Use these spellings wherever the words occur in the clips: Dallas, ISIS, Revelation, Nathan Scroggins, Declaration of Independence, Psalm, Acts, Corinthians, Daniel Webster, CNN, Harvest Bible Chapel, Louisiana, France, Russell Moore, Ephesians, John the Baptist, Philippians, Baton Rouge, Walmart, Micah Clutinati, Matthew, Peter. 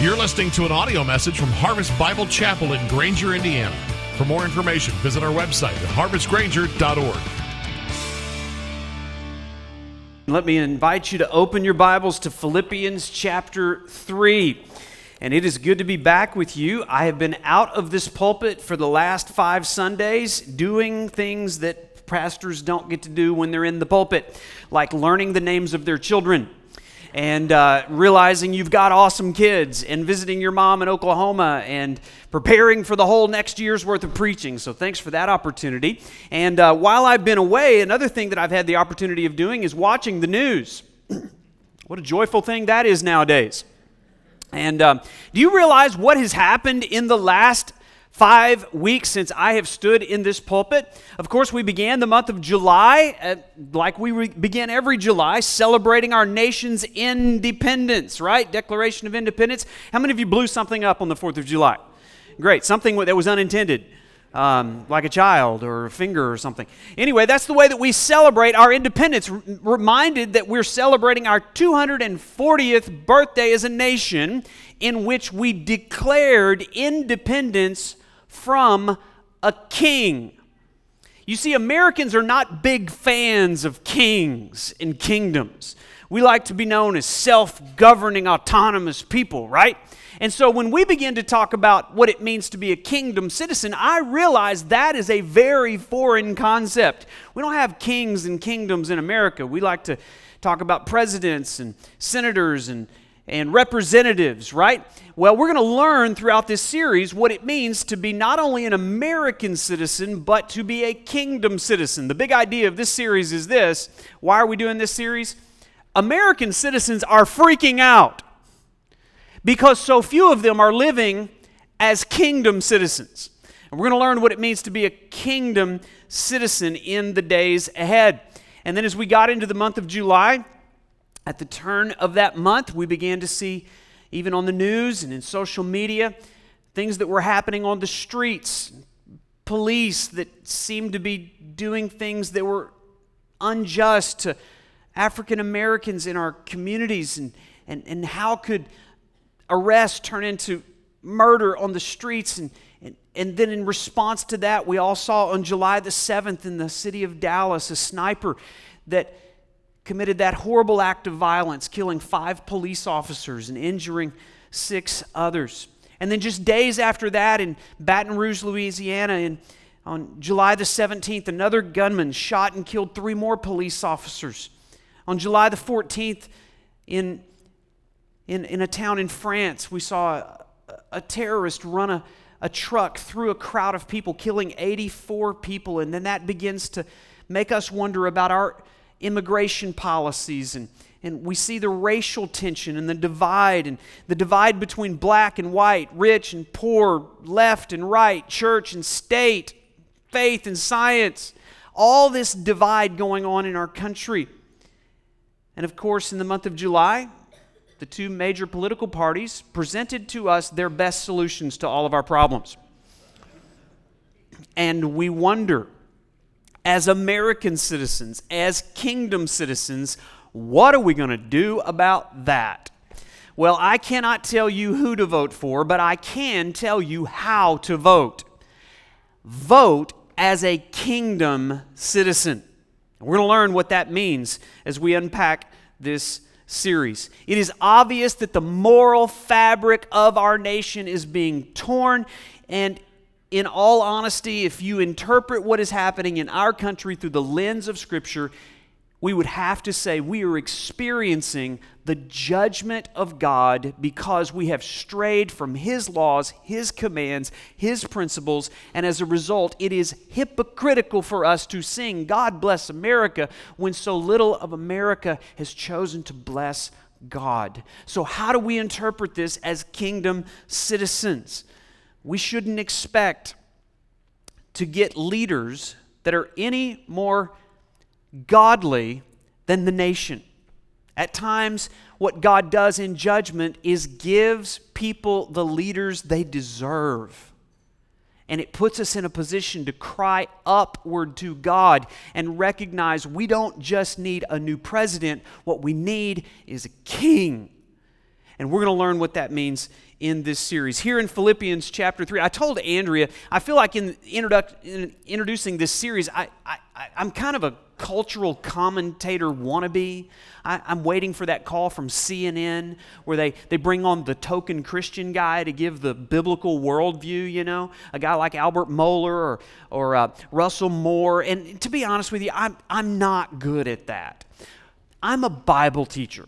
You're listening to an audio message from Harvest Bible Chapel in Granger, Indiana. For more information, visit our website at harvestgranger.org. Let me invite you to open your Bibles to Philippians chapter 3. And it is good to be back with you. I have been out of this pulpit for the last 5 Sundays doing things that pastors don't get to do when they're in the pulpit, like learning the names of their children. And realizing you've got awesome kids and visiting your mom in Oklahoma and preparing for the whole next year's worth of preaching. So thanks for that opportunity. And while I've been away, another thing that I've had the opportunity of doing is watching the news. What a joyful thing that is nowadays. And do you realize what has happened in the last 5 weeks since I have stood in this pulpit? Of course, we began the month of July, like we begin every July, celebrating our nation's independence, right? Declaration of Independence. How many of you blew something up on the 4th of July? Great, something that was unintended, like a child or a finger or something. Anyway, that's the way that we celebrate our independence, reminded that we're celebrating our 240th birthday as a nation in which we declared independence from a king. You see, Americans are not big fans of kings and kingdoms. We like to be known as self-governing, autonomous people, right? And so when we begin to talk about what it means to be a kingdom citizen, I realize that is a very foreign concept. We don't have kings and kingdoms in America. We like to talk about presidents and senators and representatives, right? Well, we're going to learn throughout this series what it means to be not only an American citizen, but to be a kingdom citizen. The big idea of this series is this. Why are we doing this series? American citizens are freaking out because so few of them are living as kingdom citizens. And we're going to learn what it means to be a kingdom citizen in the days ahead. And then as we got into the month of July, at the turn of that month, we began to see, even on the news and in social media, things that were happening on the streets, police that seemed to be doing things that were unjust to African Americans in our communities, and how could arrest turn into murder on the streets, and then in response to that, we all saw on July the 7th in the city of Dallas, a sniper that committed that horrible act of violence, killing 5 police officers and injuring 6 others. And then just days after that in Baton Rouge, Louisiana, on July the 17th, another gunman shot and killed 3 more police officers. On July the 14th, in a town in France, we saw a terrorist run a truck through a crowd of people, killing 84 people. And then that begins to make us wonder about our immigration policies, and we see the racial tension and the divide between black and white, rich and poor, left and right, church and state, faith and science. All this divide going on in our country. And of course, in the month of July, the 2 major political parties presented to us their best solutions to all of our problems. And we wonder, as American citizens, as kingdom citizens, what are we going to do about that? Well, I cannot tell you who to vote for, but I can tell you how to vote. Vote as a kingdom citizen. We're going to learn what that means as we unpack this series. It is obvious that the moral fabric of our nation is being torn, and in all honesty, if you interpret what is happening in our country through the lens of Scripture, we would have to say we are experiencing the judgment of God because we have strayed from His laws, His commands, His principles, and as a result, it is hypocritical for us to sing, "God bless America," when so little of America has chosen to bless God. So how do we interpret this as kingdom citizens? We shouldn't expect to get leaders that are any more godly than the nation. At times, what God does in judgment is gives people the leaders they deserve. And it puts us in a position to cry upward to God and recognize we don't just need a new president. What we need is a king. And we're going to learn what that means in this series. Here in Philippians chapter 3, I told Andrea, I feel like in introducing this series, I'm kind of a cultural commentator wannabe. I'm waiting for that call from CNN where they bring on the token Christian guy to give the biblical worldview, you know, a guy like Albert Mohler or Russell Moore. And to be honest with you, I'm not good at that. I'm a Bible teacher.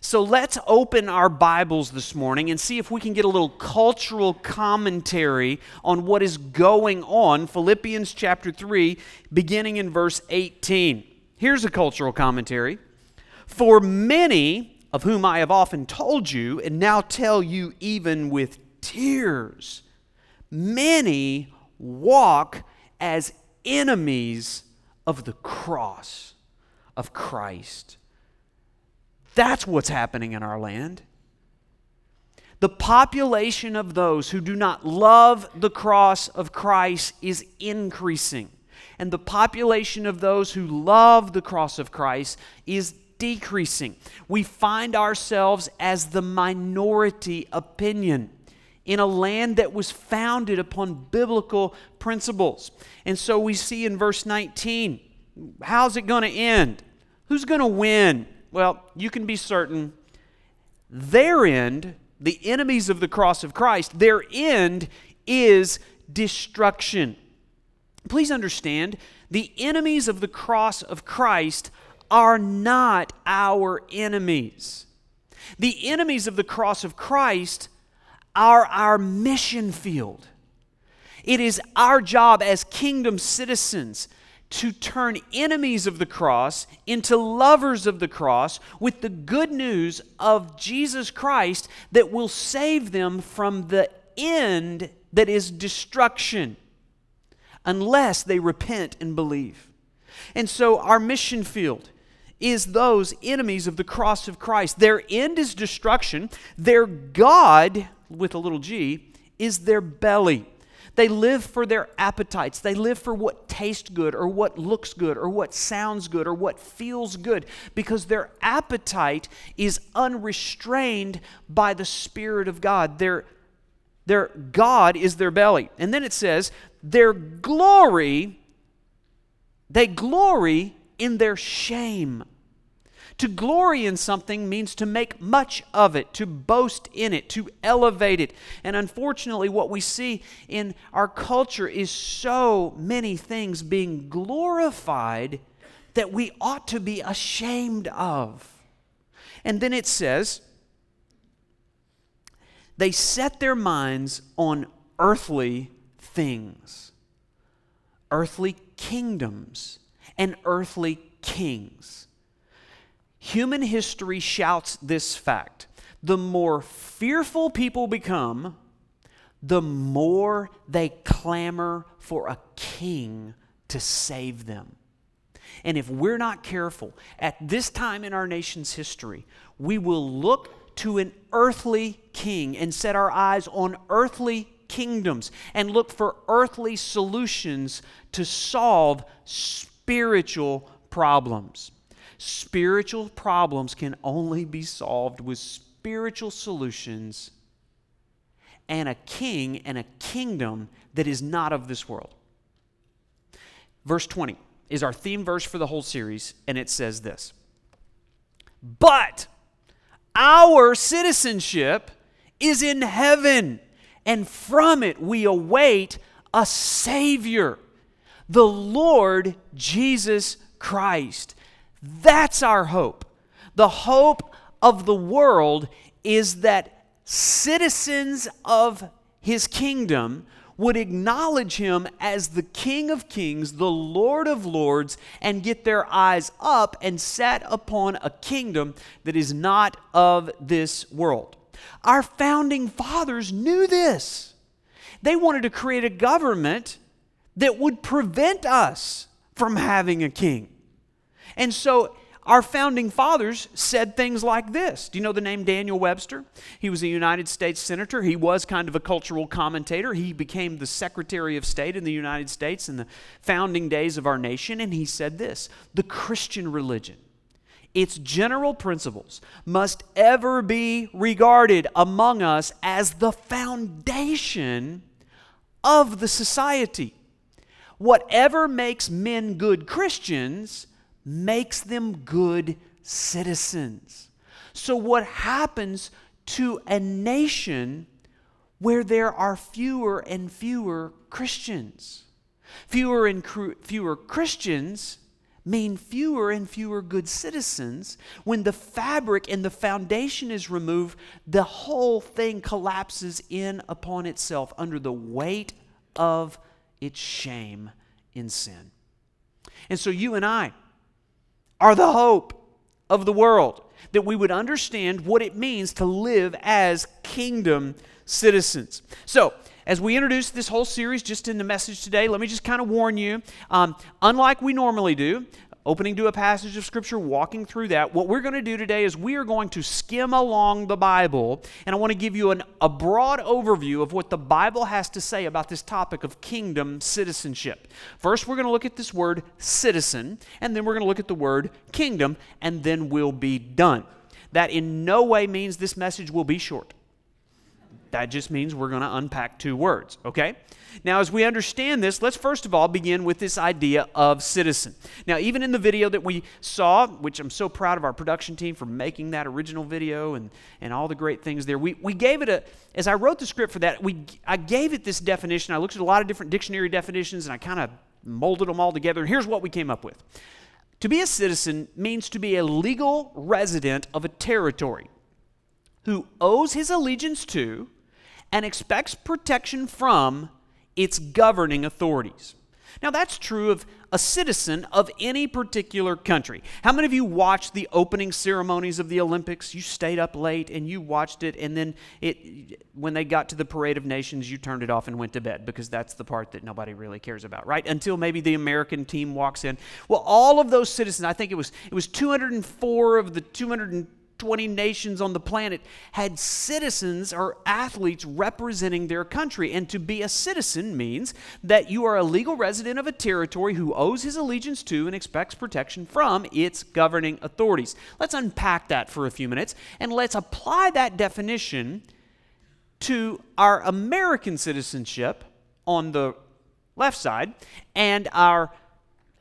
So let's open our Bibles this morning and see if we can get a little cultural commentary on what is going on. Philippians chapter 3, beginning in verse 18. Here's a cultural commentary. For many of whom I have often told you, and now tell you even with tears, many walk as enemies of the cross of Christ. That's what's happening in our land. The population of those who do not love the cross of Christ is increasing, and the population of those who love the cross of Christ is decreasing. We find ourselves as the minority opinion in a land that was founded upon biblical principles. And so we see in verse 19, how's it going to end? Who's going to win? Well, you can be certain their end, the enemies of the cross of Christ, their end is destruction. Please understand, the enemies of the cross of Christ are not our enemies. The enemies of the cross of Christ are our mission field. It is our job as kingdom citizens to turn enemies of the cross into lovers of the cross with the good news of Jesus Christ that will save them from the end that is destruction, unless they repent and believe. And so our mission field is those enemies of the cross of Christ. Their end is destruction. Their God, with a little g, is their belly. They live for their appetites. They live for what tastes good or what looks good or what sounds good or what feels good, because their appetite is unrestrained by the Spirit of God. Their God is their belly. And then it says, they glory in their shame. To glory in something means to make much of it, to boast in it, to elevate it. And unfortunately, what we see in our culture is so many things being glorified that we ought to be ashamed of. And then it says, they set their minds on earthly things, earthly kingdoms, and earthly kings. Human history shouts this fact. The more fearful people become, the more they clamor for a king to save them. And if we're not careful, at this time in our nation's history, we will look to an earthly king and set our eyes on earthly kingdoms and look for earthly solutions to solve spiritual problems. Spiritual problems can only be solved with spiritual solutions and a king and a kingdom that is not of this world. Verse 20 is our theme verse for the whole series, and it says this: but our citizenship is in heaven, and from it we await a Savior, the Lord Jesus Christ. That's our hope. The hope of the world is that citizens of His kingdom would acknowledge Him as the King of Kings, the Lord of Lords, and get their eyes up and set upon a kingdom that is not of this world. Our founding fathers knew this. They wanted to create a government that would prevent us from having a king. And so our founding fathers said things like this. Do you know the name Daniel Webster? He was a United States senator. He was kind of a cultural commentator. He became the Secretary of State in the United States in the founding days of our nation. And he said this: the Christian religion its general principles must ever be regarded among us as the foundation of the society. Whatever makes men good Christians makes them good citizens. So what happens to a nation where there are fewer and fewer Christians? Fewer and fewer Christians mean fewer and fewer good citizens. When the fabric and the foundation is removed, the whole thing collapses in upon itself under the weight of its shame in sin. And so you and I are the hope of the world, that we would understand what it means to live as kingdom citizens. So, as we introduce this whole series just in the message today, let me just kind of warn you, unlike we normally do, opening to a passage of Scripture, walking through that, what we're going to do today is we are going to skim along the Bible, and I want to give you a broad overview of what the Bible has to say about this topic of kingdom citizenship. First, we're going to look at this word citizen, and then we're going to look at the word kingdom, and then we'll be done. That in no way means this message will be short. That just means we're going to unpack two words, okay? Now, as we understand this, let's first of all begin with this idea of citizen. Now, even in the video that we saw, which I'm so proud of our production team for making that original video and all the great things there, we gave it as I wrote the script for that, I gave it this definition. I looked at a lot of different dictionary definitions, and I kind of molded them all together, and here's what we came up with. To be a citizen means to be a legal resident of a territory who owes his allegiance to and expects protection from its governing authorities. Now, that's true of a citizen of any particular country. How many of you watched the opening ceremonies of the Olympics? You stayed up late and you watched it, and then when they got to the Parade of Nations, you turned it off and went to bed, because that's the part that nobody really cares about, right? Until maybe the American team walks in. Well, all of those citizens, I think it was 204 of the 220 nations on the planet had citizens or athletes representing their country. And to be a citizen means that you are a legal resident of a territory who owes his allegiance to and expects protection from its governing authorities. Let's unpack that for a few minutes, and let's apply that definition to our American citizenship on the left side and our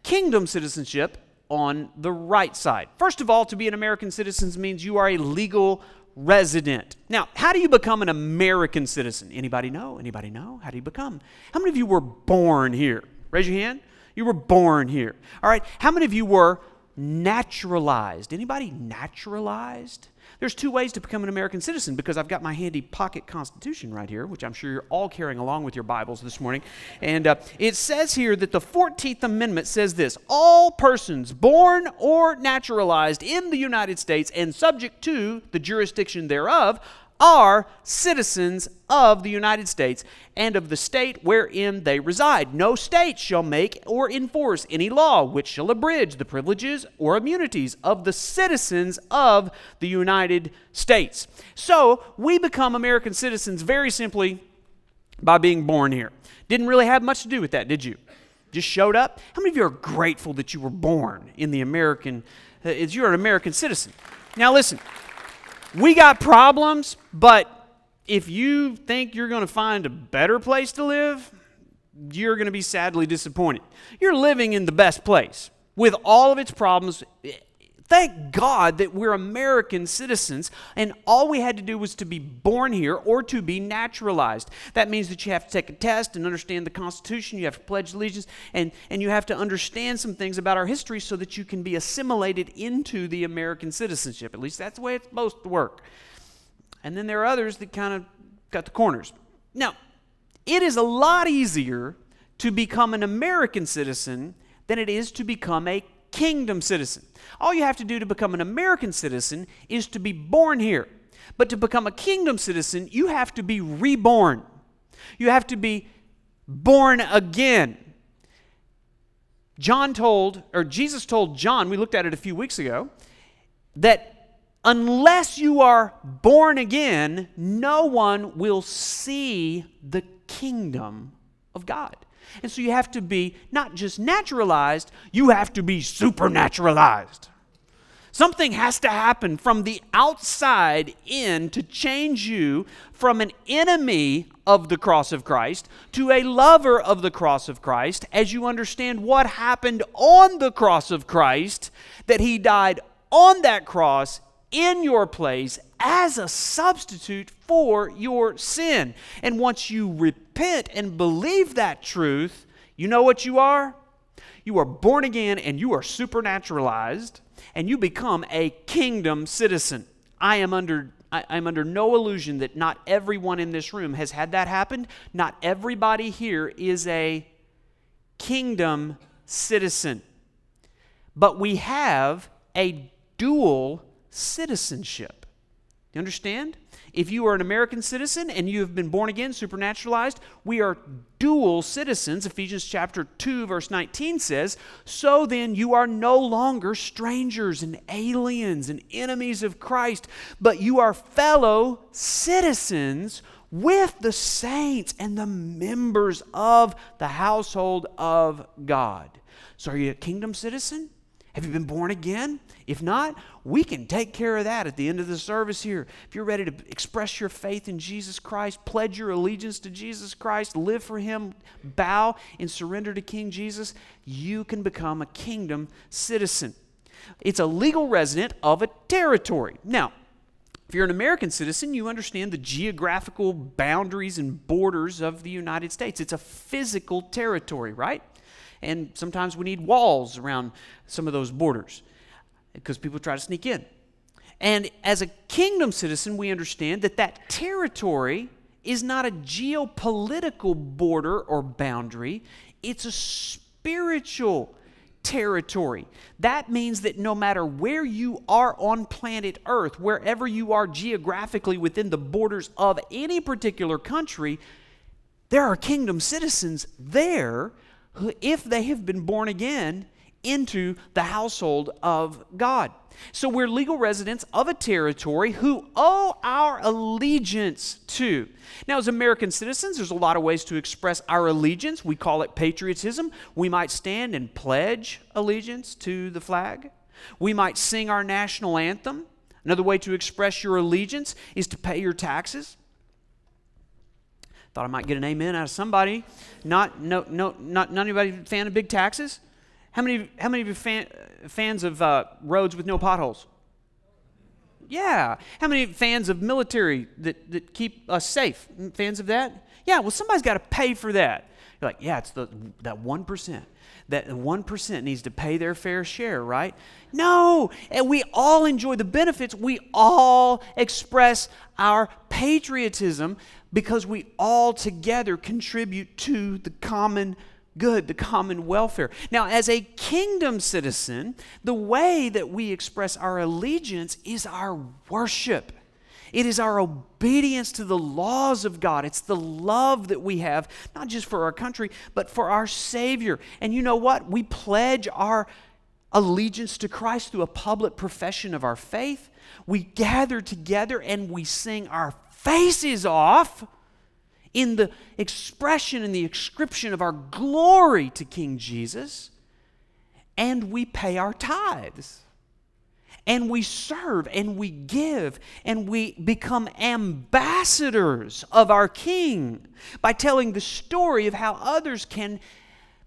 kingdom citizenship on the right side. First of all, to be an American citizen means you are a legal resident. Now, how do you become an American citizen? Anybody know? Anybody know? How do you become? How many of you were born here? Raise your hand. You were born here. All right. How many of you were naturalized? Anybody naturalized? There's two ways to become an American citizen, because I've got my handy pocket Constitution right here, which I'm sure you're all carrying along with your Bibles this morning. And it says here that the 14th Amendment says this: all persons born or naturalized in the United States and subject to the jurisdiction thereof are citizens of the United States and of the state wherein they reside. No state shall make or enforce any law which shall abridge the privileges or immunities of the citizens of the United States. So we become American citizens very simply by being born here. Didn't really have much to do with that, did you? Just showed up? How many of you are grateful that you were born in the American, you're an American citizen? Now listen, we got problems, but if you think you're going to find a better place to live, you're going to be sadly disappointed. You're living in the best place with all of its problems. Thank God that we're American citizens, and all we had to do was to be born here or to be naturalized. That means that you have to take a test and understand the Constitution, you have to pledge allegiance, and you have to understand some things about our history so that you can be assimilated into the American citizenship. At least that's the way it's supposed to work. And then there are others that kind of cut the corners. Now, it is a lot easier to become an American citizen than it is to become a kingdom citizen. All you have to do to become an American citizen is to be born here. But to become a kingdom citizen, you have to be reborn. You have to be born again. Jesus told John, we looked at it a few weeks ago, that unless you are born again, no one will see the kingdom of God. And so you have to be not just naturalized, you have to be supernaturalized. Something has to happen from the outside in to change you from an enemy of the cross of Christ to a lover of the cross of Christ as you understand what happened on the cross of Christ, that He died on that cross in your place as a substitute for your sin. And once you repent and believe that truth, you know what you are? You are born again and you are supernaturalized. And you become a kingdom citizen. I am under no illusion that not everyone in this room has had that happen. Not everybody here is a kingdom citizen. But we have a dual citizenship. You understand? If you are an American citizen and you have been born again, supernaturalized, we are dual citizens. Ephesians chapter 2, verse 19 says, "So then you are no longer strangers and aliens and enemies of Christ, but you are fellow citizens with the saints and the members of the household of God." So are you a kingdom citizen? Have you been born again? If not, we can take care of that at the end of the service here. If you're ready to express your faith in Jesus Christ, pledge your allegiance to Jesus Christ, live for Him, bow and surrender to King Jesus, you can become a kingdom citizen. It's a legal resident of a territory. Now, if you're an American citizen, you understand the geographical boundaries and borders of the United States. It's a physical territory, right? And sometimes we need walls around some of those borders because people try to sneak in. And as a kingdom citizen, we understand that that territory is not a geopolitical border or boundary. It's a spiritual territory. That means that no matter where you are on planet Earth, wherever you are geographically within the borders of any particular country, there are kingdom citizens there if they have been born again into the household of God. So we're legal residents of a territory who owe our allegiance to. Now, as American citizens, there's a lot of ways to express our allegiance. We call it patriotism. We might stand and pledge allegiance to the flag. We might sing our national anthem. Another way to express your allegiance is to pay your taxes. Thought I might get an amen out of somebody. Not anybody fan of big taxes? How many of you fans of roads with no potholes? Yeah. How many fans of military that keep us safe? Fans of that? Yeah, well, somebody's got to pay for that. You're like, yeah, it's that 1%. That 1% needs to pay their fair share, right? No, and we all enjoy the benefits. We all express our patriotism because we all together contribute to the common good, the common welfare. Now, as a kingdom citizen, the way that we express our allegiance is our worship. It is our obedience to the laws of God. It's the love that we have, not just for our country, but for our Savior. And you know what? We pledge our allegiance to Christ through a public profession of our faith. We gather together and we sing our faces off in the expression and the inscription of our glory to King Jesus. And we pay our tithes. And we serve, and we give, and we become ambassadors of our King by telling the story of how others can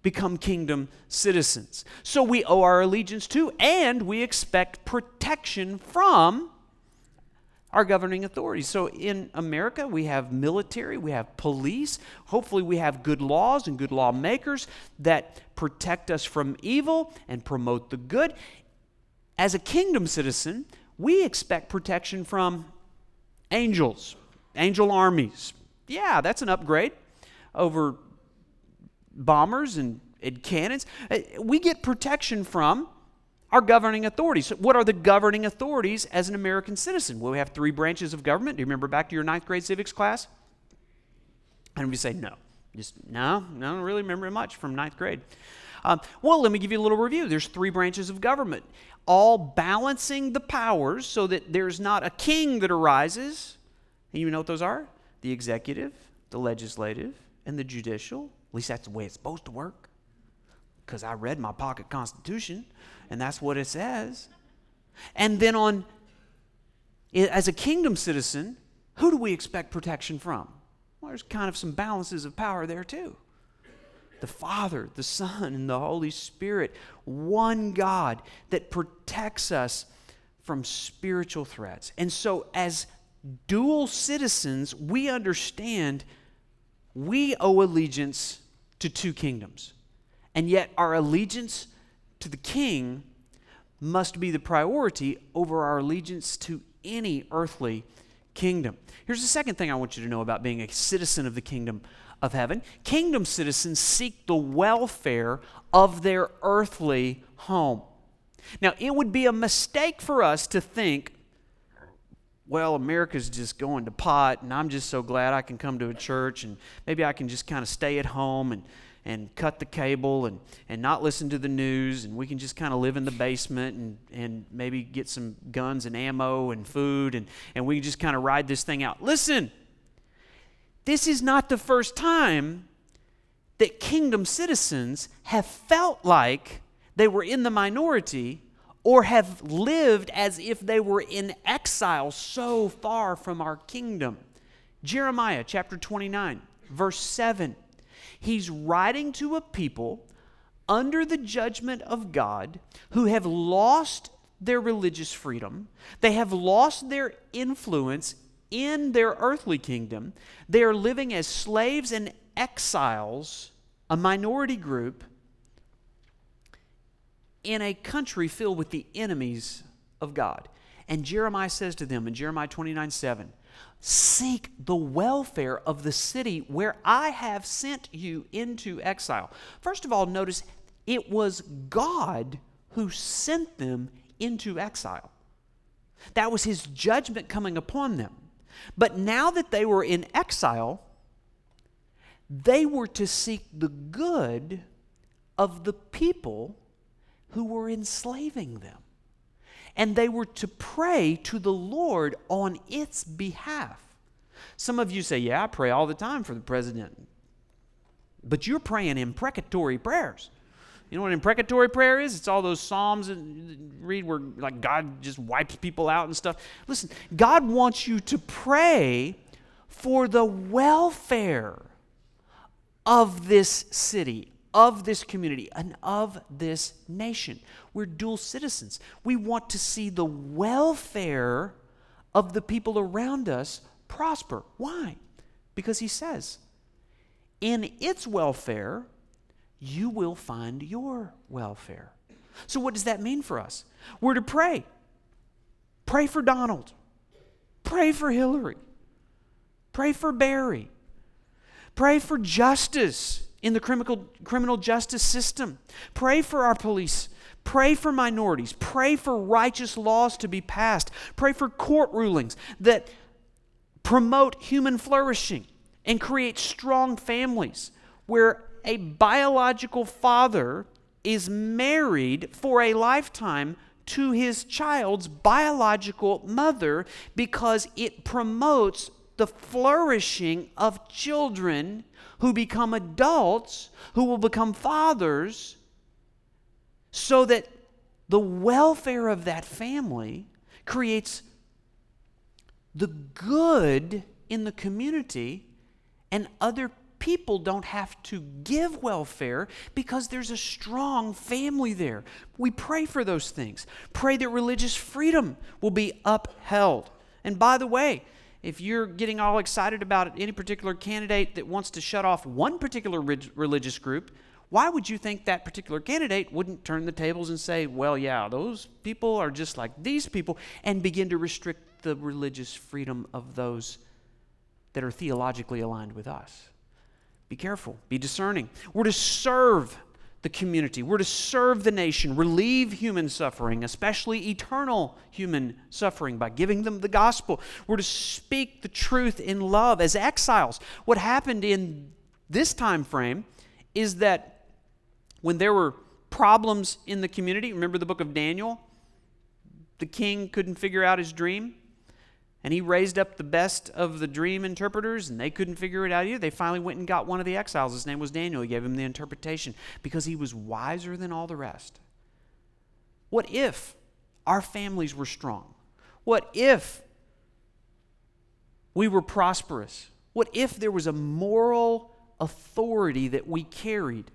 become kingdom citizens. So we owe our allegiance to, and we expect protection from our governing authorities. So in America, we have military, we have police. Hopefully we have good laws and good lawmakers that protect us from evil and promote the good. As a kingdom citizen, we expect protection from angels, angel armies. Yeah, that's an upgrade over bombers and cannons. We get protection from our governing authorities. What are the governing authorities as an American citizen? Well, we have three branches of government. Do you remember back to your 9th grade civics class? And we say no. Just no, I don't really remember much from 9th grade. Well, let me give you a little review. There's three branches of government, all balancing the powers so that there's not a king that arises. And you know what those are? The executive, the legislative, and the judicial. At least that's the way it's supposed to work, because I read my pocket constitution, and that's what it says. And then as a kingdom citizen, who do we expect protection from? Well, there's kind of some balances of power there too. The Father, the Son, and the Holy Spirit, one God that protects us from spiritual threats. And so as dual citizens, we understand we owe allegiance to two kingdoms. And yet our allegiance to the King must be the priority over our allegiance to any earthly kingdom. Here's the second thing I want you to know about being a citizen of the kingdom of heaven. Kingdom citizens seek the welfare of their earthly home. Now, it would be a mistake for us to think, well, America's just going to pot, and I'm just so glad I can come to a church, and maybe I can just kind of stay at home and cut the cable and not listen to the news, and we can just kind of live in the basement and maybe get some guns and ammo and food, and we can just kind of ride this thing out. Listen, this is not the first time that kingdom citizens have felt like they were in the minority or have lived as if they were in exile so far from our kingdom. Jeremiah chapter 29, verse 7. He's writing to a people under the judgment of God who have lost their religious freedom. They have lost their influence in their earthly kingdom. They are living as slaves and exiles, a minority group, in a country filled with the enemies of God. And Jeremiah says to them in Jeremiah 29:7, seek the welfare of the city where I have sent you into exile. First of all, notice it was God who sent them into exile. That was his judgment coming upon them. But now that they were in exile, they were to seek the good of the people who were enslaving them. And they were to pray to the Lord on its behalf. Some of you say, yeah, I pray all the time for the president. But you're praying imprecatory prayers. You know what an imprecatory prayer is? It's all those psalms and read where like God just wipes people out and stuff. Listen, God wants you to pray for the welfare of this city, of this community, and of this nation. We're dual citizens. We want to see the welfare of the people around us prosper. Why? Because he says, in its welfare, you will find your welfare. So what does that mean for us? We're to pray. Pray for Donald. Pray for Hillary. Pray for Barry. Pray for justice in the criminal justice system. Pray for our police. Pray for minorities. Pray for righteous laws to be passed. Pray for court rulings that promote human flourishing and create strong families where a biological father is married for a lifetime to his child's biological mother because it promotes the flourishing of children who become adults, who will become fathers, so that the welfare of that family creates the good in the community, and other people don't have to give welfare because there's a strong family there. We pray for those things. Pray that religious freedom will be upheld. And by the way, if you're getting all excited about any particular candidate that wants to shut off one particular religious group, why would you think that particular candidate wouldn't turn the tables and say, well, yeah, those people are just like these people, and begin to restrict the religious freedom of those that are theologically aligned with us? Be careful. Be discerning. We're to serve the community. We're to serve the nation, relieve human suffering, especially eternal human suffering, by giving them the gospel. We're to speak the truth in love as exiles. What happened in this time frame is that when there were problems in the community, remember the book of Daniel? The king couldn't figure out his dream, and he raised up the best of the dream interpreters, and they couldn't figure it out either. They finally went and got one of the exiles. His name was Daniel. He gave him the interpretation because he was wiser than all the rest. What if our families were strong? What if we were prosperous? What if there was a moral authority that we carried?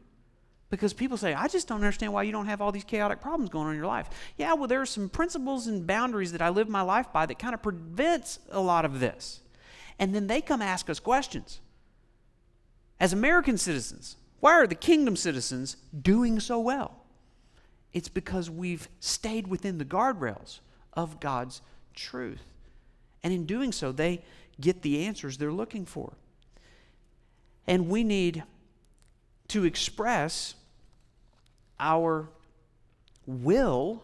Because people say, I just don't understand why you don't have all these chaotic problems going on in your life. Yeah, well, there are some principles and boundaries that I live my life by that kind of prevents a lot of this. And then they come ask us questions. As American citizens, why are the kingdom citizens doing so well? It's because we've stayed within the guardrails of God's truth. And in doing so, they get the answers they're looking for. And we need to express our will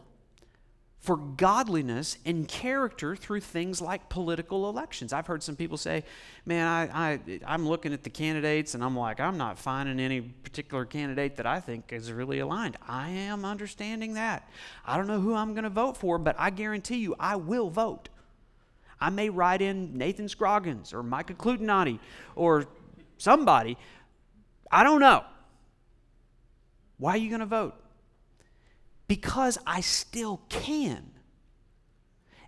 for godliness and character through things like political elections. I've heard some people say, man, I'm looking at the candidates and I'm like, I'm not finding any particular candidate that I think is really aligned. I am understanding that. I don't know who I'm going to vote for, but I guarantee you I will vote. I may write in Nathan Scroggins or Micah Clutinati or somebody. I don't know. Why are you going to vote? Because I still can.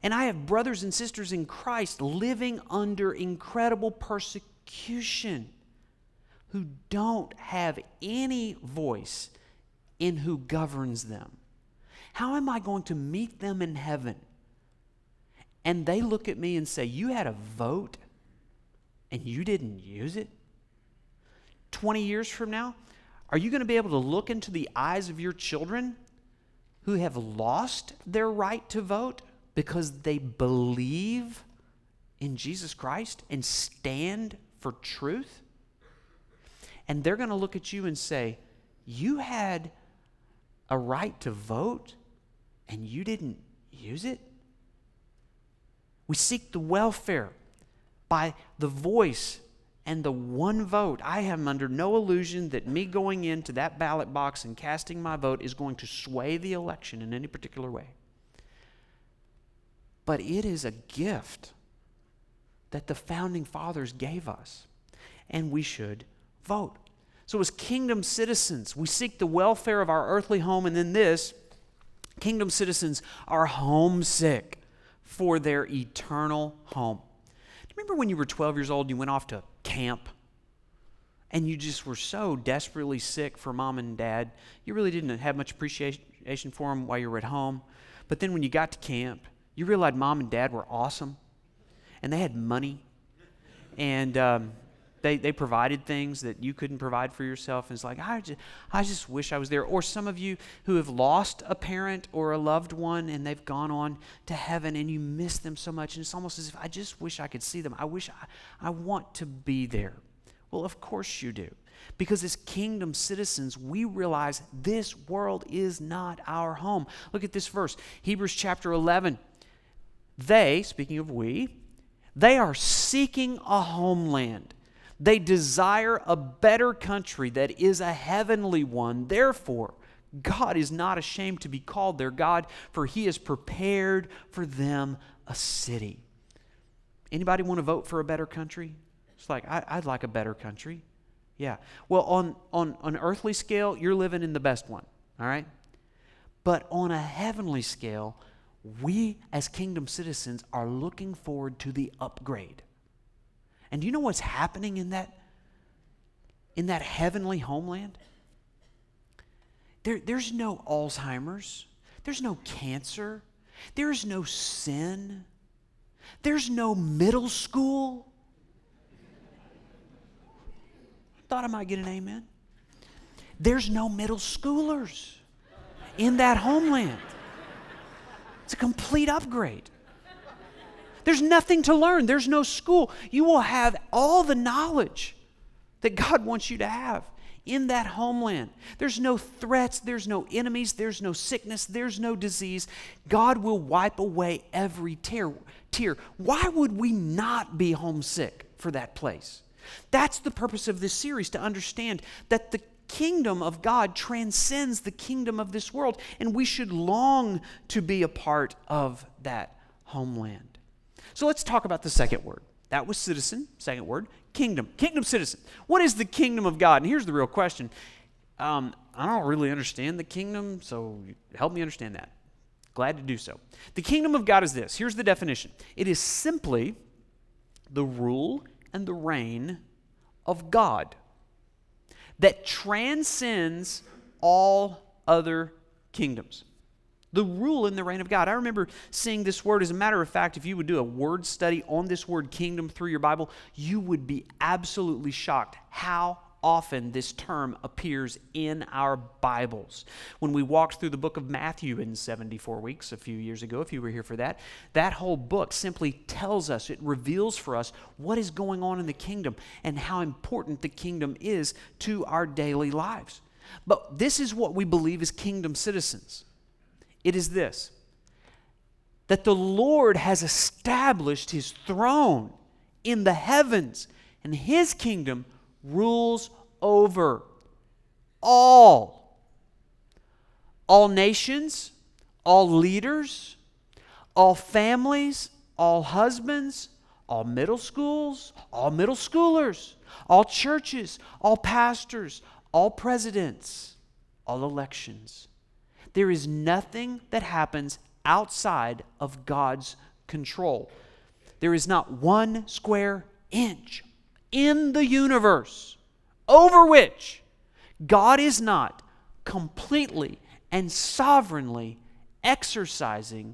And I have brothers and sisters in Christ living under incredible persecution who don't have any voice in who governs them. How am I going to meet them in heaven? And they look at me and say, you had a vote and you didn't use it? 20 years from now, are you going to be able to look into the eyes of your children who have lost their right to vote because they believe in Jesus Christ and stand for truth? And they're going to look at you and say, you had a right to vote and you didn't use it? We seek the welfare by the voice and the one vote. I am under no illusion that me going into that ballot box and casting my vote is going to sway the election in any particular way. But it is a gift that the founding fathers gave us, and we should vote. So as kingdom citizens, we seek the welfare of our earthly home, and then this, kingdom citizens are homesick for their eternal home. Remember when you were 12 years old and you went off to camp and you just were so desperately sick for mom and dad? You really didn't have much appreciation for them while you were at home. But then when you got to camp, you realized mom and dad were awesome and they had money and they provided things that you couldn't provide for yourself. And it's like, I just wish I was there. Or some of you who have lost a parent or a loved one and they've gone on to heaven and you miss them so much. And it's almost as if I just wish I could see them. I wish I want to be there. Well, of course you do. Because as kingdom citizens, we realize this world is not our home. Look at this verse, Hebrews chapter 11. They, speaking of we, they are seeking a homeland. They desire a better country that is a heavenly one. Therefore, God is not ashamed to be called their God, for He has prepared for them a city. Anybody want to vote for a better country? It's like, I'd like a better country. Yeah. Well, on an earthly scale, you're living in the best one, all right? But on a heavenly scale, we as kingdom citizens are looking forward to the upgrade. And do you know what's happening in that heavenly homeland? There's no Alzheimer's. There's no cancer. There's no sin. There's no middle school. I thought I might get an amen. There's no middle schoolers in that homeland. It's a complete upgrade. There's nothing to learn. There's no school. You will have all the knowledge that God wants you to have in that homeland. There's no threats. There's no enemies. There's no sickness. There's no disease. God will wipe away every tear. Why would we not be homesick for that place? That's the purpose of this series, to understand that the kingdom of God transcends the kingdom of this world, and we should long to be a part of that homeland. So let's talk about the second word. That was citizen. Second word, kingdom. Kingdom citizen. What is the kingdom of God? And here's the real question. I don't really understand the kingdom, so help me understand that. Glad to do so. The kingdom of God is this. Here's the definition. It is simply the rule and the reign of God that transcends all other kingdoms. The rule and the reign of God. I remember seeing this word. As a matter of fact, if you would do a word study on this word kingdom through your Bible, you would be absolutely shocked how often this term appears in our Bibles. When we walked through the book of Matthew in 74 weeks a few years ago, if you were here for that, that whole book simply tells us, it reveals for us what is going on in the kingdom and how important the kingdom is to our daily lives. But this is what we believe as kingdom citizens. It is this, that the Lord has established His throne in the heavens, and His kingdom rules over all nations, all leaders, all families, all husbands, all middle schools, all middle schoolers, all churches, all pastors, all presidents, all elections. There is nothing that happens outside of God's control. There is not one square inch in the universe over which God is not completely and sovereignly exercising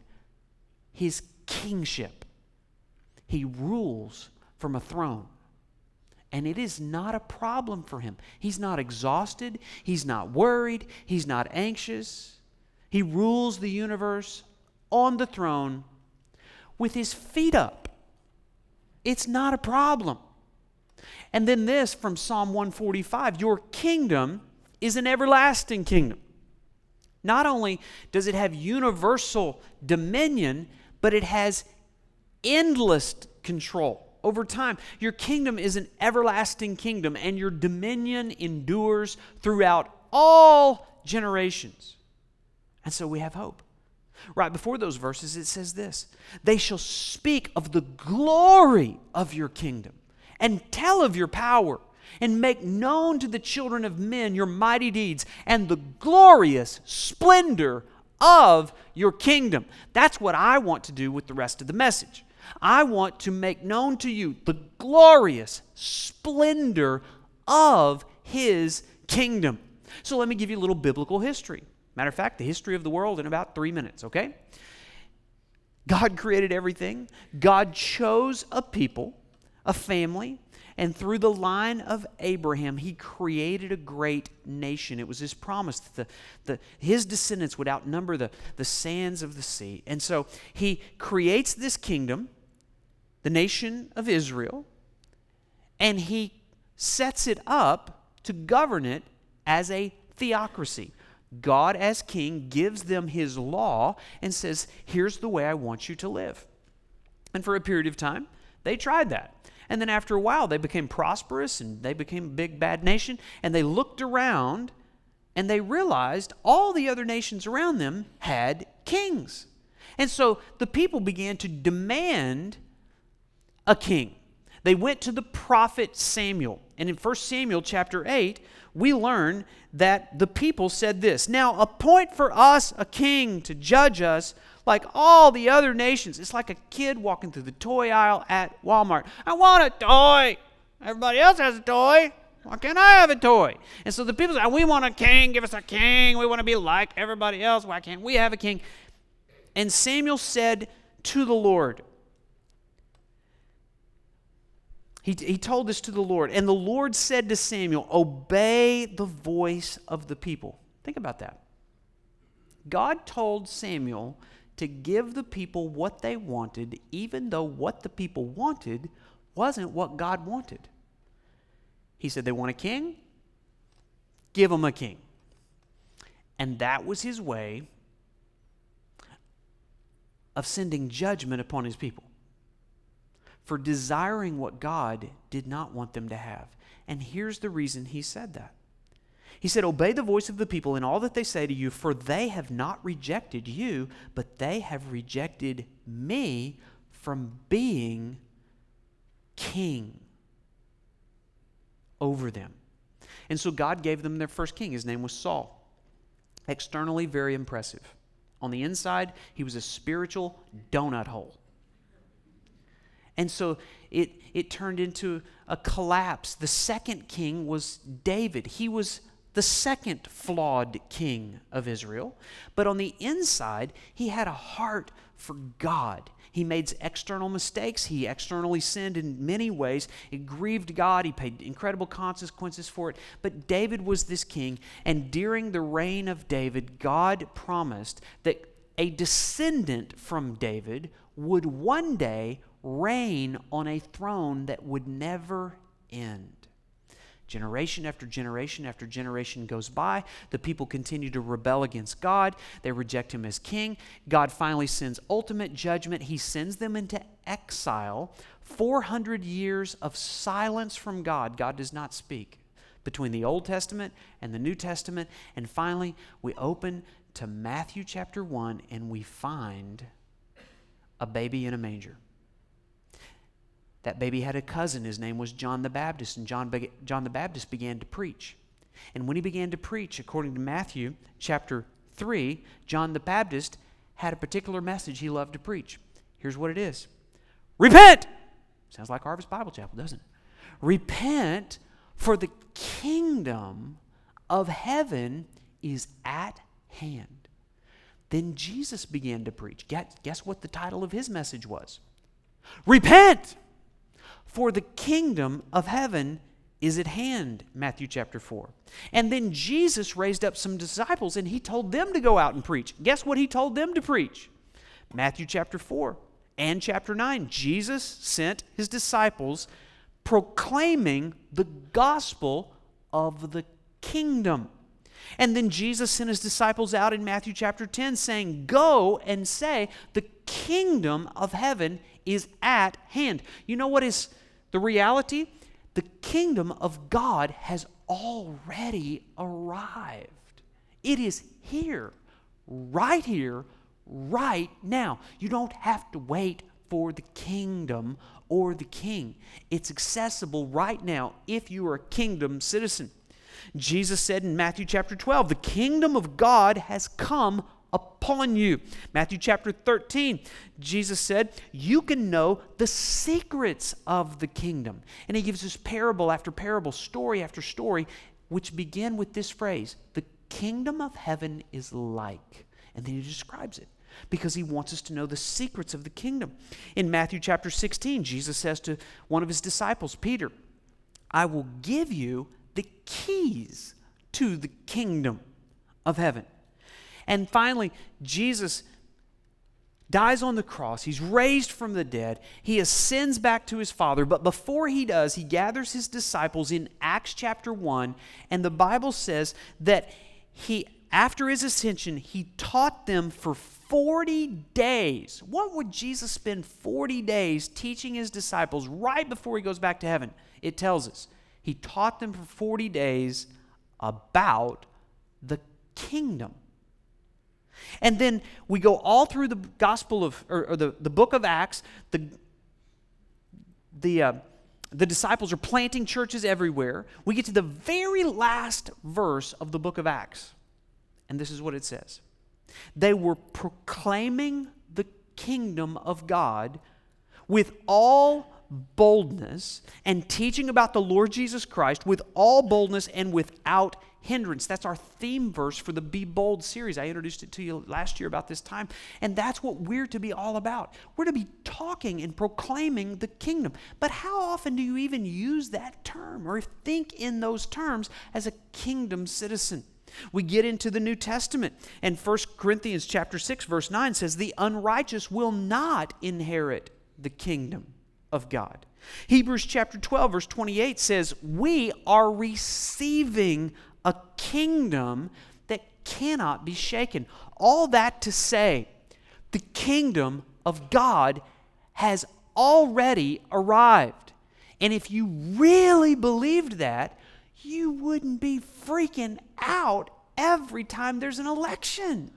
His kingship. He rules from a throne. And it is not a problem for Him. He's not exhausted. He's not worried. He's not anxious. He rules the universe on the throne with His feet up. It's not a problem. And then this from Psalm 145, your kingdom is an everlasting kingdom. Not only does it have universal dominion, but it has endless control over time. Your kingdom is an everlasting kingdom, and your dominion endures throughout all generations. And so we have hope. Right before those verses, it says this, they shall speak of the glory of your kingdom, and tell of your power, and make known to the children of men your mighty deeds, and the glorious splendor of your kingdom. That's what I want to do with the rest of the message. I want to make known to you the glorious splendor of His kingdom. So let me give you a little biblical history. Matter of fact, the history of the world in about 3 minutes, okay? God created everything. God chose a people, a family, and through the line of Abraham, He created a great nation. It was His promise that His descendants would outnumber the sands of the sea. And so He creates this kingdom, the nation of Israel, and He sets it up to govern it as a theocracy. God as king gives them His law and says, here's the way I want you to live. And for a period of time, they tried that. And then after a while, they became prosperous, and they became a big, bad nation, and they looked around, and they realized all the other nations around them had kings. And so the people began to demand a king. They went to the prophet Samuel, and in 1 Samuel chapter 8, we learn that the people said this, now appoint for us a king to judge us like all the other nations. It's like a kid walking through the toy aisle at Walmart. I want a toy. Everybody else has a toy. Why can't I have a toy? And so the people say, we want a king. Give us a king. We want to be like everybody else. Why can't we have a king? And Samuel said to the Lord, he told this to the Lord, and the Lord said to Samuel, obey the voice of the people. Think about that. God told Samuel to give the people what they wanted, even though what the people wanted wasn't what God wanted. He said they want a king, give them a king. And that was His way of sending judgment upon His people for desiring what God did not want them to have. And here's the reason He said that. He said, obey the voice of the people in all that they say to you, for they have not rejected you, but they have rejected me from being king over them. And so God gave them their first king. His name was Saul. Externally, very impressive. On the inside, he was a spiritual donut hole. And so it turned into a collapse. The second king was David. He was the second flawed king of Israel. But on the inside, he had a heart for God. He made external mistakes. He externally sinned in many ways. It grieved God. He paid incredible consequences for it. But David was this king, and during the reign of David, God promised that a descendant from David would one day reign on a throne that would never end. Generation after generation after generation goes by. The people continue to rebel against God. They reject him as king. God finally sends ultimate judgment. He sends them into exile. 400 years of silence from God. God does not speak between the Old Testament and the New Testament. And finally, we open to Matthew chapter 1, and we find a baby in a manger. That baby had a cousin. His name was John the Baptist, and John the Baptist began to preach. And when he began to preach, according to Matthew chapter 3, John the Baptist had a particular message he loved to preach. Here's what it is. Repent! Sounds like Harvest Bible Chapel, doesn't it? Repent, for the kingdom of heaven is at hand. Then Jesus began to preach. Guess what the title of his message was? Repent! For the kingdom of heaven is at hand, Matthew chapter 4. And then Jesus raised up some disciples, and he told them to go out and preach. Guess what he told them to preach? Matthew chapter 4 and chapter 9. Jesus sent his disciples proclaiming the gospel of the kingdom. And then Jesus sent his disciples out in Matthew chapter 10 saying, go and say the kingdom of heaven is at hand. You know what is the reality? The kingdom of God has already arrived. It is here, right now. You don't have to wait for the kingdom or the king. It's accessible right now if you are a kingdom citizen. Jesus said in Matthew chapter 12, the kingdom of God has come upon you. Matthew chapter 13, Jesus said, you can know the secrets of the kingdom. And he gives us parable after parable, story after story, which begin with this phrase, the kingdom of heaven is like. And then he describes it because he wants us to know the secrets of the kingdom. In Matthew chapter 16, Jesus says to one of his disciples, Peter, I will give you the keys to the kingdom of heaven. And finally, Jesus dies on the cross. He's raised from the dead. He ascends back to his Father. But before he does, he gathers his disciples in Acts chapter 1. And the Bible says that he, after his ascension, he taught them for 40 days. What would Jesus spend 40 days teaching his disciples right before he goes back to heaven? It tells us. He taught them for 40 days about the kingdom. And then we go all through the gospel of, or the book of Acts. The disciples are planting churches everywhere. We get to the very last verse of the book of Acts, and this is what it says: they were proclaiming the kingdom of God with all boldness and teaching about the Lord Jesus Christ with all boldness and without hindrance. That's our theme verse for the Be Bold series. I introduced it to you last year about this time, and that's what we're to be all about. We're to be talking and proclaiming the kingdom. But how often do you even use that term or think in those terms as a kingdom citizen? We get into the New Testament, and 1 Corinthians chapter 6 verse 9 says, the unrighteous will not inherit the kingdom of God. Hebrews chapter 12 verse 28 says, we are receiving a kingdom that cannot be shaken. All that to say, the kingdom of God has already arrived. And if you really believed that, you wouldn't be freaking out every time there's an election.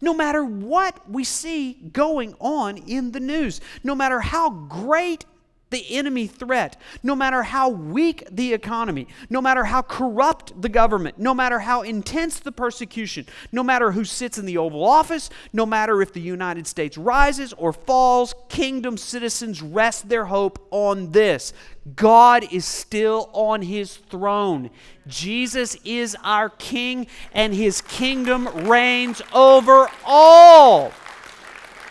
No matter what we see going on in the news, no matter how great the enemy threat, no matter how weak the economy, no matter how corrupt the government, no matter how intense the persecution, no matter who sits in the Oval Office, no matter if the United States rises or falls, kingdom citizens rest their hope on this. God is still on his throne. Jesus is our King, and his kingdom reigns over all.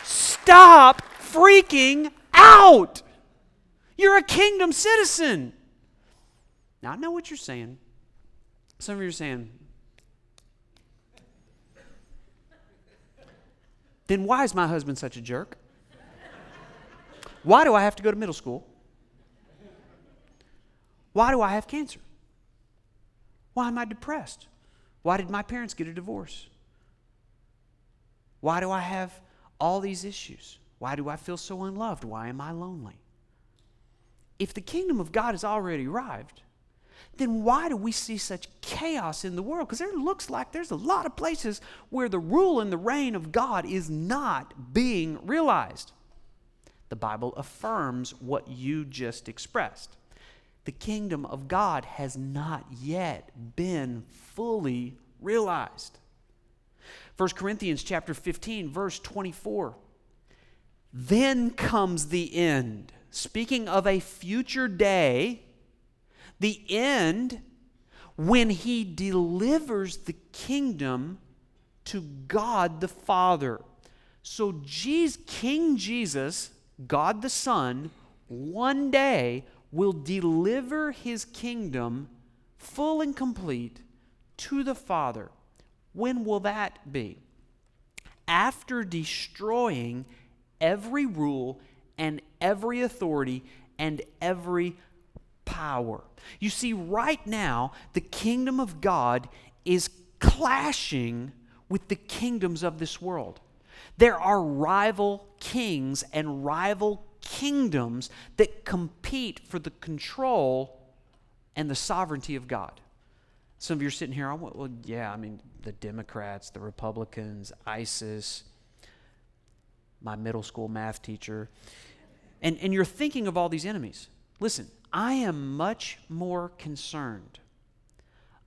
Stop freaking out. You're a kingdom citizen. Now, I know what you're saying. Some of you are saying, then why is my husband such a jerk? Why do I have to go to middle school? Why do I have cancer? Why am I depressed? Why did my parents get a divorce? Why do I have all these issues? Why do I feel so unloved? Why am I lonely? If the kingdom of God has already arrived, then why do we see such chaos in the world? Because there looks like there's a lot of places where the rule and the reign of God is not being realized. The Bible affirms what you just expressed. The kingdom of God has not yet been fully realized. 1 Corinthians chapter 15, verse 24. Then comes the end. Speaking of a future day, the end when he delivers the kingdom to God the Father. So King Jesus, God the Son, one day will deliver his kingdom full and complete to the Father. When will that be? After destroying every rule and every authority and every power. You see, right now, the kingdom of God is clashing with the kingdoms of this world. There are rival kings and rival kingdoms that compete for the control and the sovereignty of God. Some of you are sitting here, well, yeah, I mean, the Democrats, the Republicans, ISIS, my middle school math teacher, and you're thinking of all these enemies. Listen, I am much more concerned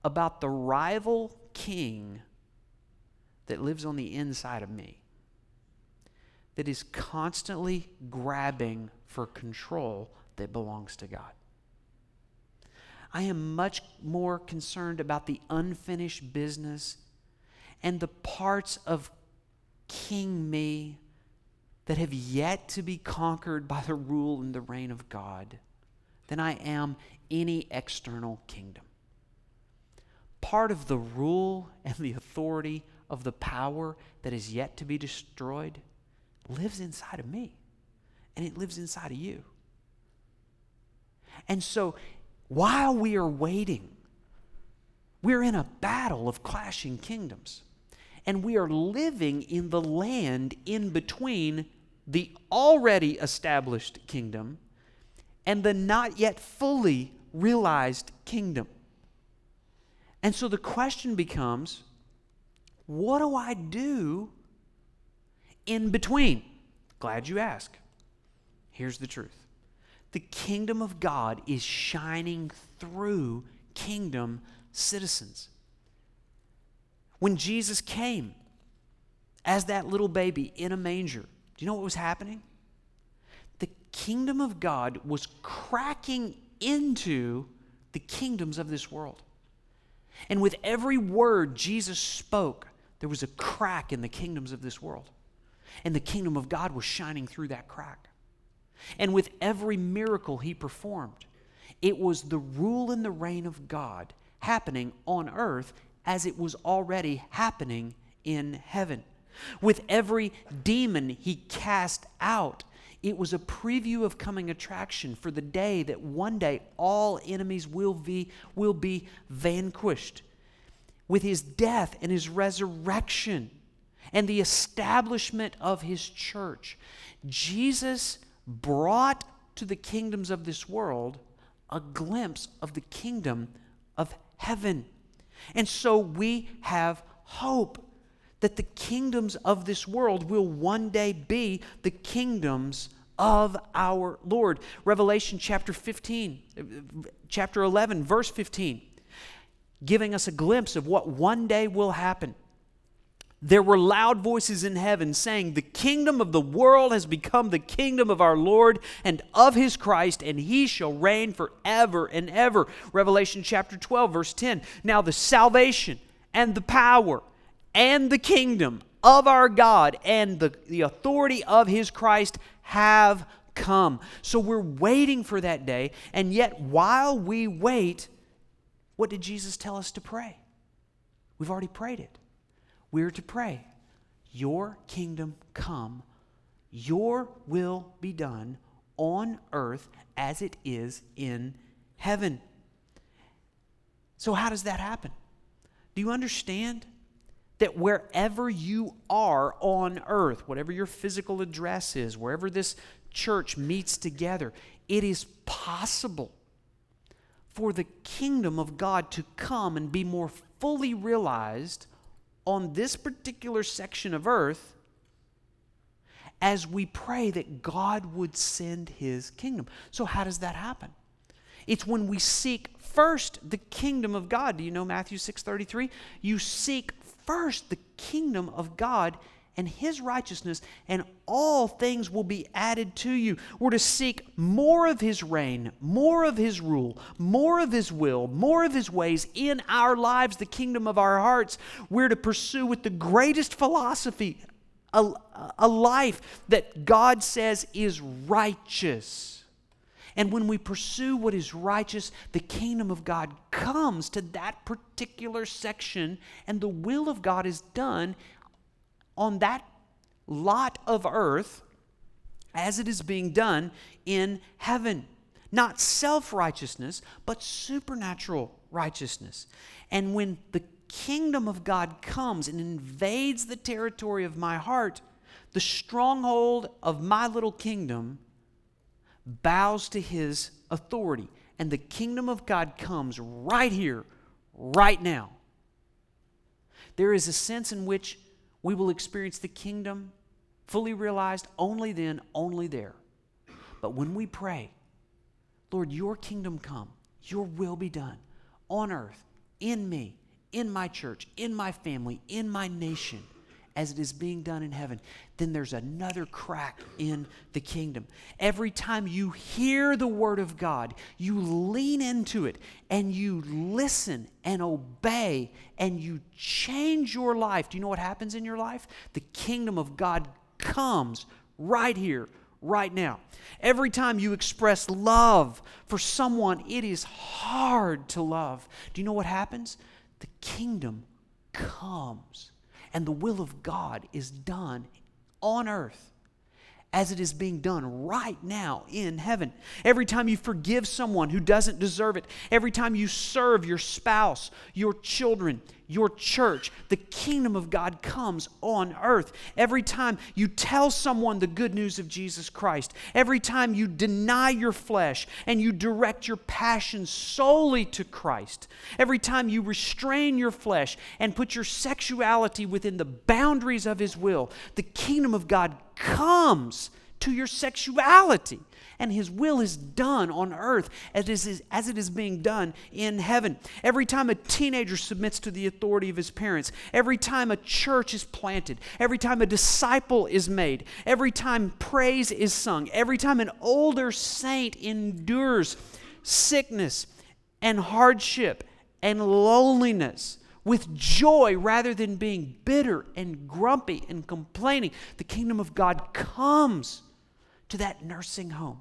about the rival king that lives on the inside of me, that is constantly grabbing for control that belongs to God. I am much more concerned about the unfinished business and the parts of King me that have yet to be conquered by the rule and the reign of God than I am any external kingdom. Part of the rule and the authority of the power that is yet to be destroyed lives inside of me, and it lives inside of you. And so while we are waiting, we're in a battle of clashing kingdoms, and we are living in the land in between the already established kingdom and the not yet fully realized kingdom. And so the question becomes, what do I do in between? Glad you ask. Here's the truth. The kingdom of God is shining through kingdom citizens. When Jesus came as that little baby in a manger, do you know what was happening? The kingdom of God was cracking into the kingdoms of this world. And with every word Jesus spoke, there was a crack in the kingdoms of this world. And the kingdom of God was shining through that crack. And with every miracle he performed, it was the rule and the reign of God happening on earth as it was already happening in heaven. With every demon he cast out, it was a preview of coming attraction for the day that one day all enemies will be vanquished. With his death and his resurrection, and the establishment of his church, Jesus brought to the kingdoms of this world a glimpse of the kingdom of heaven. And so we have hope that the kingdoms of this world will one day be the kingdoms of our Lord. Revelation chapter 15, chapter 11, verse 15, giving us a glimpse of what one day will happen. There were loud voices in heaven saying, "The kingdom of the world has become the kingdom of our Lord and of his Christ, and he shall reign forever and ever." Revelation chapter 12, verse 10. "Now the salvation and the power and the kingdom of our God and the authority of his Christ have come." So we're waiting for that day, and yet while we wait, what did Jesus tell us to pray? We've already prayed it. We're to pray, "Your kingdom come, your will be done on earth as it is in heaven." So how does that happen? Do you understand that wherever you are on earth, whatever your physical address is, wherever this church meets together, it is possible for the kingdom of God to come and be more fully realized on this particular section of earth as we pray that God would send his kingdom? So how does that happen? It's when we seek first the kingdom of God. Do you know Matthew 6:33? You seek first the kingdom of God and his righteousness, and all things will be added to you. We're to seek more of his reign, more of his rule, more of his will, more of his ways in our lives, the kingdom of our hearts. We're to pursue with the greatest philosophy a life that God says is righteous. And when we pursue what is righteous, the kingdom of God comes to that particular section, and the will of God is done on that lot of earth as it is being done in heaven. Not self-righteousness, but supernatural righteousness. And when the kingdom of God comes and invades the territory of my heart, the stronghold of my little kingdom bows to his authority. And the kingdom of God comes right here, right now. There is a sense in which we will experience the kingdom fully realized only then, only there. But when we pray, "Lord, your kingdom come, your will be done on earth, in me, in my church, in my family, in my nation, as it is being done in heaven," then there's another crack in the kingdom. Every time you hear the word of God, you lean into it and you listen and obey and you change your life. Do you know what happens in your life? The kingdom of God comes right here, right now. Every time you express love for someone it is hard to love, do you know what happens? The kingdom comes. And the will of God is done on earth as it is being done right now in heaven. Every time you forgive someone who doesn't deserve it, every time you serve your spouse, your children, your church, the kingdom of God comes on earth. Every time you tell someone the good news of Jesus Christ, every time you deny your flesh and you direct your passion solely to Christ, every time you restrain your flesh and put your sexuality within the boundaries of his will, the kingdom of God comes to your sexuality, and his will is done on earth as it is being done in heaven. Every time a teenager submits to the authority of his parents, every time a church is planted, every time a disciple is made, every time praise is sung, every time an older saint endures sickness and hardship and loneliness with joy rather than being bitter and grumpy and complaining, the kingdom of God comes to that nursing home,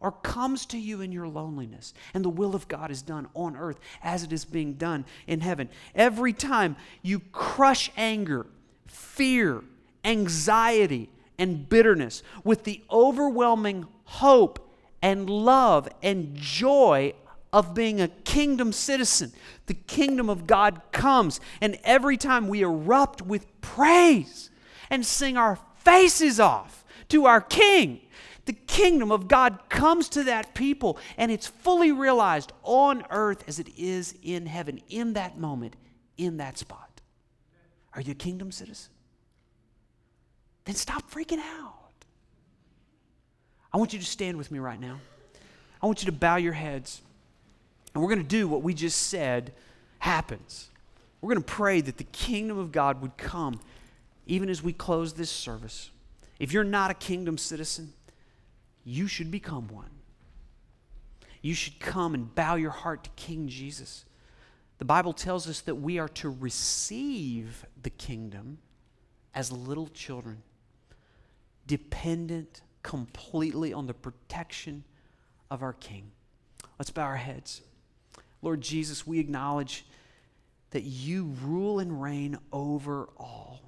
or comes to you in your loneliness, and the will of God is done on earth as it is being done in heaven. Every time you crush anger, fear, anxiety, and bitterness with the overwhelming hope and love and joy of being a kingdom citizen, the kingdom of God comes. And every time we erupt with praise and sing our faces off to our King, the kingdom of God comes to that people, and it's fully realized on earth as it is in heaven, in that moment, in that spot. Are you a kingdom citizen? Then stop freaking out. I want you to stand with me right now. I want you to bow your heads. And we're going to do what we just said happens. We're going to pray that the kingdom of God would come even as we close this service. If you're not a kingdom citizen, you should become one. You should come and bow your heart to King Jesus. The Bible tells us that we are to receive the kingdom as little children, dependent completely on the protection of our King. Let's bow our heads. Lord Jesus, we acknowledge that you rule and reign over all.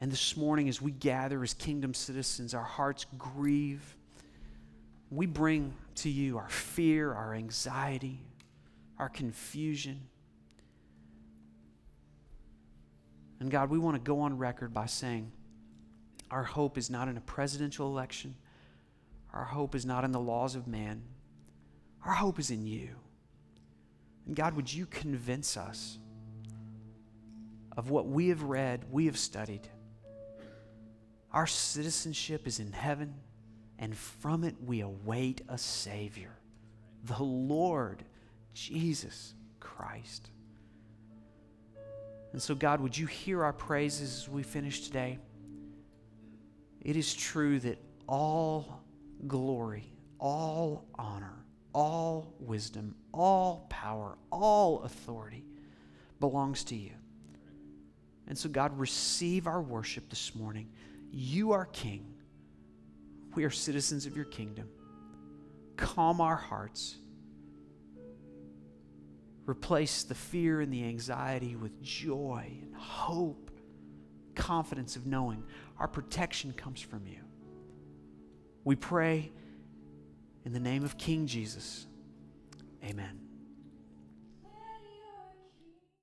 And this morning, as we gather as kingdom citizens, our hearts grieve. We bring to you our fear, our anxiety, our confusion. And God, we want to go on record by saying our hope is not in a presidential election. Our hope is not in the laws of man. Our hope is in you. And God, would you convince us of what we have read, we have studied. Our citizenship is in heaven, and from it we await a Savior, the Lord Jesus Christ. And so, God, would you hear our praises as we finish today? It is true that all glory, all honor, all wisdom, all power, all authority belongs to you. And so, God, receive our worship this morning. You are King. We are citizens of your kingdom. Calm our hearts. Replace the fear and the anxiety with joy and hope, confidence of knowing our protection comes from you. We pray in the name of King Jesus. Amen.